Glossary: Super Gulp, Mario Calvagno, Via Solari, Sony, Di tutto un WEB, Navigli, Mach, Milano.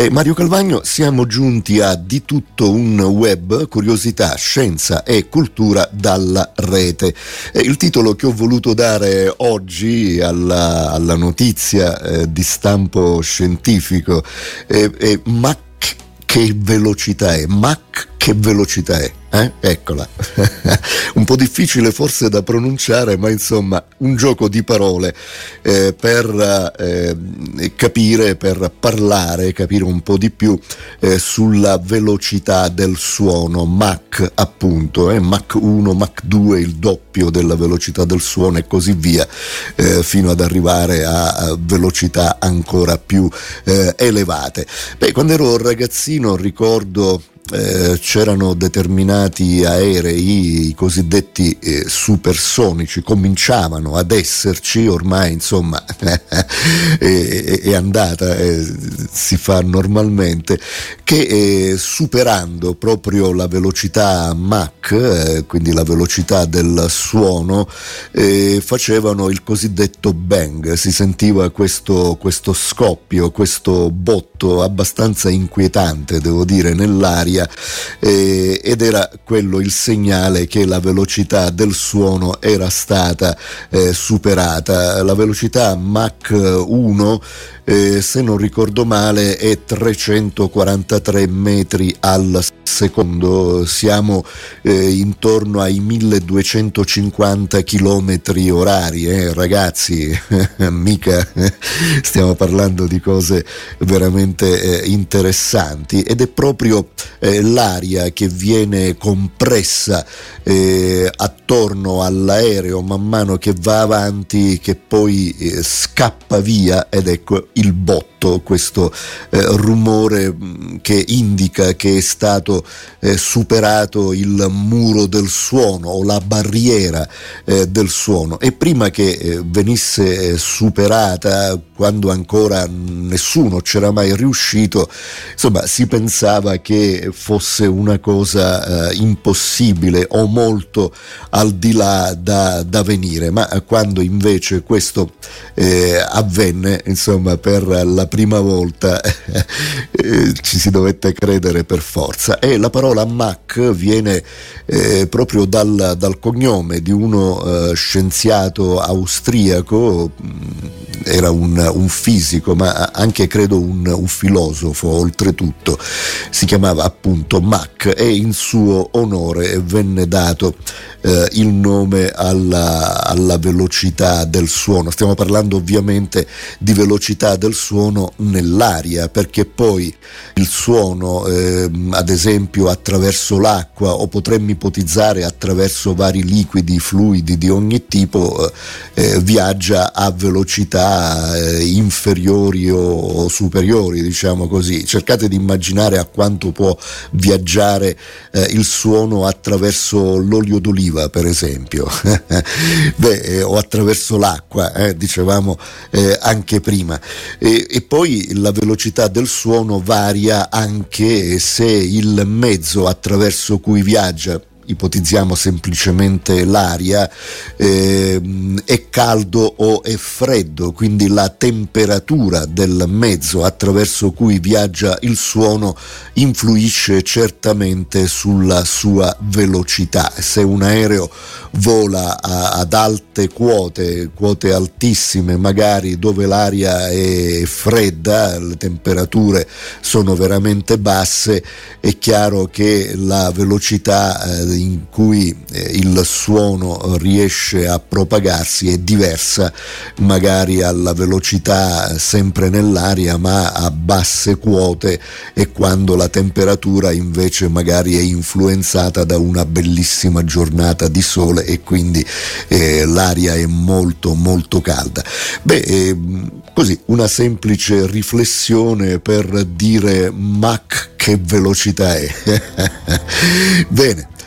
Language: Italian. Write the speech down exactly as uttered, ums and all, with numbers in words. Eh, Mario Calvagno, siamo giunti a Di tutto un web, curiosità, scienza e cultura dalla rete. Eh, il titolo che ho voluto dare oggi alla, alla notizia eh, di stampo scientifico eh, è Mach, che velocità è? Mach, che velocità è? Eh? Eccola, un po' difficile forse da pronunciare, ma insomma un gioco di parole eh, per eh, capire, per parlare, capire un po' di più eh, sulla velocità del suono. Mach, appunto, eh? Mach uno, Mach due, il doppio della velocità del suono e così via, eh, fino ad arrivare a velocità ancora più eh, elevate. Beh, quando ero ragazzino ricordo Eh, c'erano determinati aerei, i cosiddetti eh, supersonici, cominciavano ad esserci, ormai insomma è, è, è andata, eh, si fa normalmente, che eh, superando proprio la velocità Mach, eh, quindi la velocità del suono, eh, facevano il cosiddetto bang, si sentiva questo, questo scoppio, questo botto abbastanza inquietante, devo dire, nell'aria, Eh, ed era quello il segnale che la velocità del suono era stata eh, superata. La velocità Mach uno, eh, se non ricordo male, è trecentoquarantatré metri al secondo, siamo eh, intorno ai milleduecentocinquanta chilometri orari, eh, ragazzi, mica stiamo parlando di cose veramente eh, interessanti, ed è proprio Eh, l'aria che viene compressa eh, attorno all'aereo man mano che va avanti, che poi eh, scappa via, ed ecco il botto, questo eh, rumore che indica che è stato eh, superato il muro del suono o la barriera eh, del suono. E prima che eh, venisse eh, superata, quando ancora nessuno c'era mai riuscito, insomma si pensava che fosse una cosa eh, impossibile o molto al di là da, da venire, ma quando invece questo eh, avvenne, insomma, per la prima volta eh, ci si dovette credere per forza. E la parola Mach viene eh, proprio dal, dal cognome di uno eh, scienziato austriaco, era un, un fisico, ma anche credo un, un filosofo oltretutto, si chiamava appunto Mach, e in suo onore venne dato eh, il nome alla, alla velocità del suono. Stiamo parlando ovviamente di velocità del suono nell'aria, perché poi il suono eh, ad esempio attraverso l'acqua, o potremmo ipotizzare attraverso vari liquidi, fluidi di ogni tipo, eh, viaggia a velocità eh, inferiori o superiori, diciamo così. Cercate di immaginare a quanto può viaggiare eh, il suono attraverso l'olio d'oliva, per esempio, Beh, eh, o attraverso l'acqua, eh, dicevamo eh, anche prima. E, e poi la velocità del suono varia anche se il mezzo attraverso cui viaggia, ipotizziamo semplicemente l'aria, eh, è caldo o è freddo, quindi la temperatura del mezzo attraverso cui viaggia il suono influisce certamente sulla sua velocità. Se un aereo vola a, ad alte quote, quote altissime magari, dove l'aria è fredda, le temperature sono veramente basse, è chiaro che la velocità eh, in cui il suono riesce a propagarsi è diversa magari alla velocità sempre nell'aria ma a basse quote, e quando la temperatura invece magari è influenzata da una bellissima giornata di sole e quindi eh, l'aria è molto molto calda. Beh, eh, così una semplice riflessione per dire Mach, che velocità è. Bene.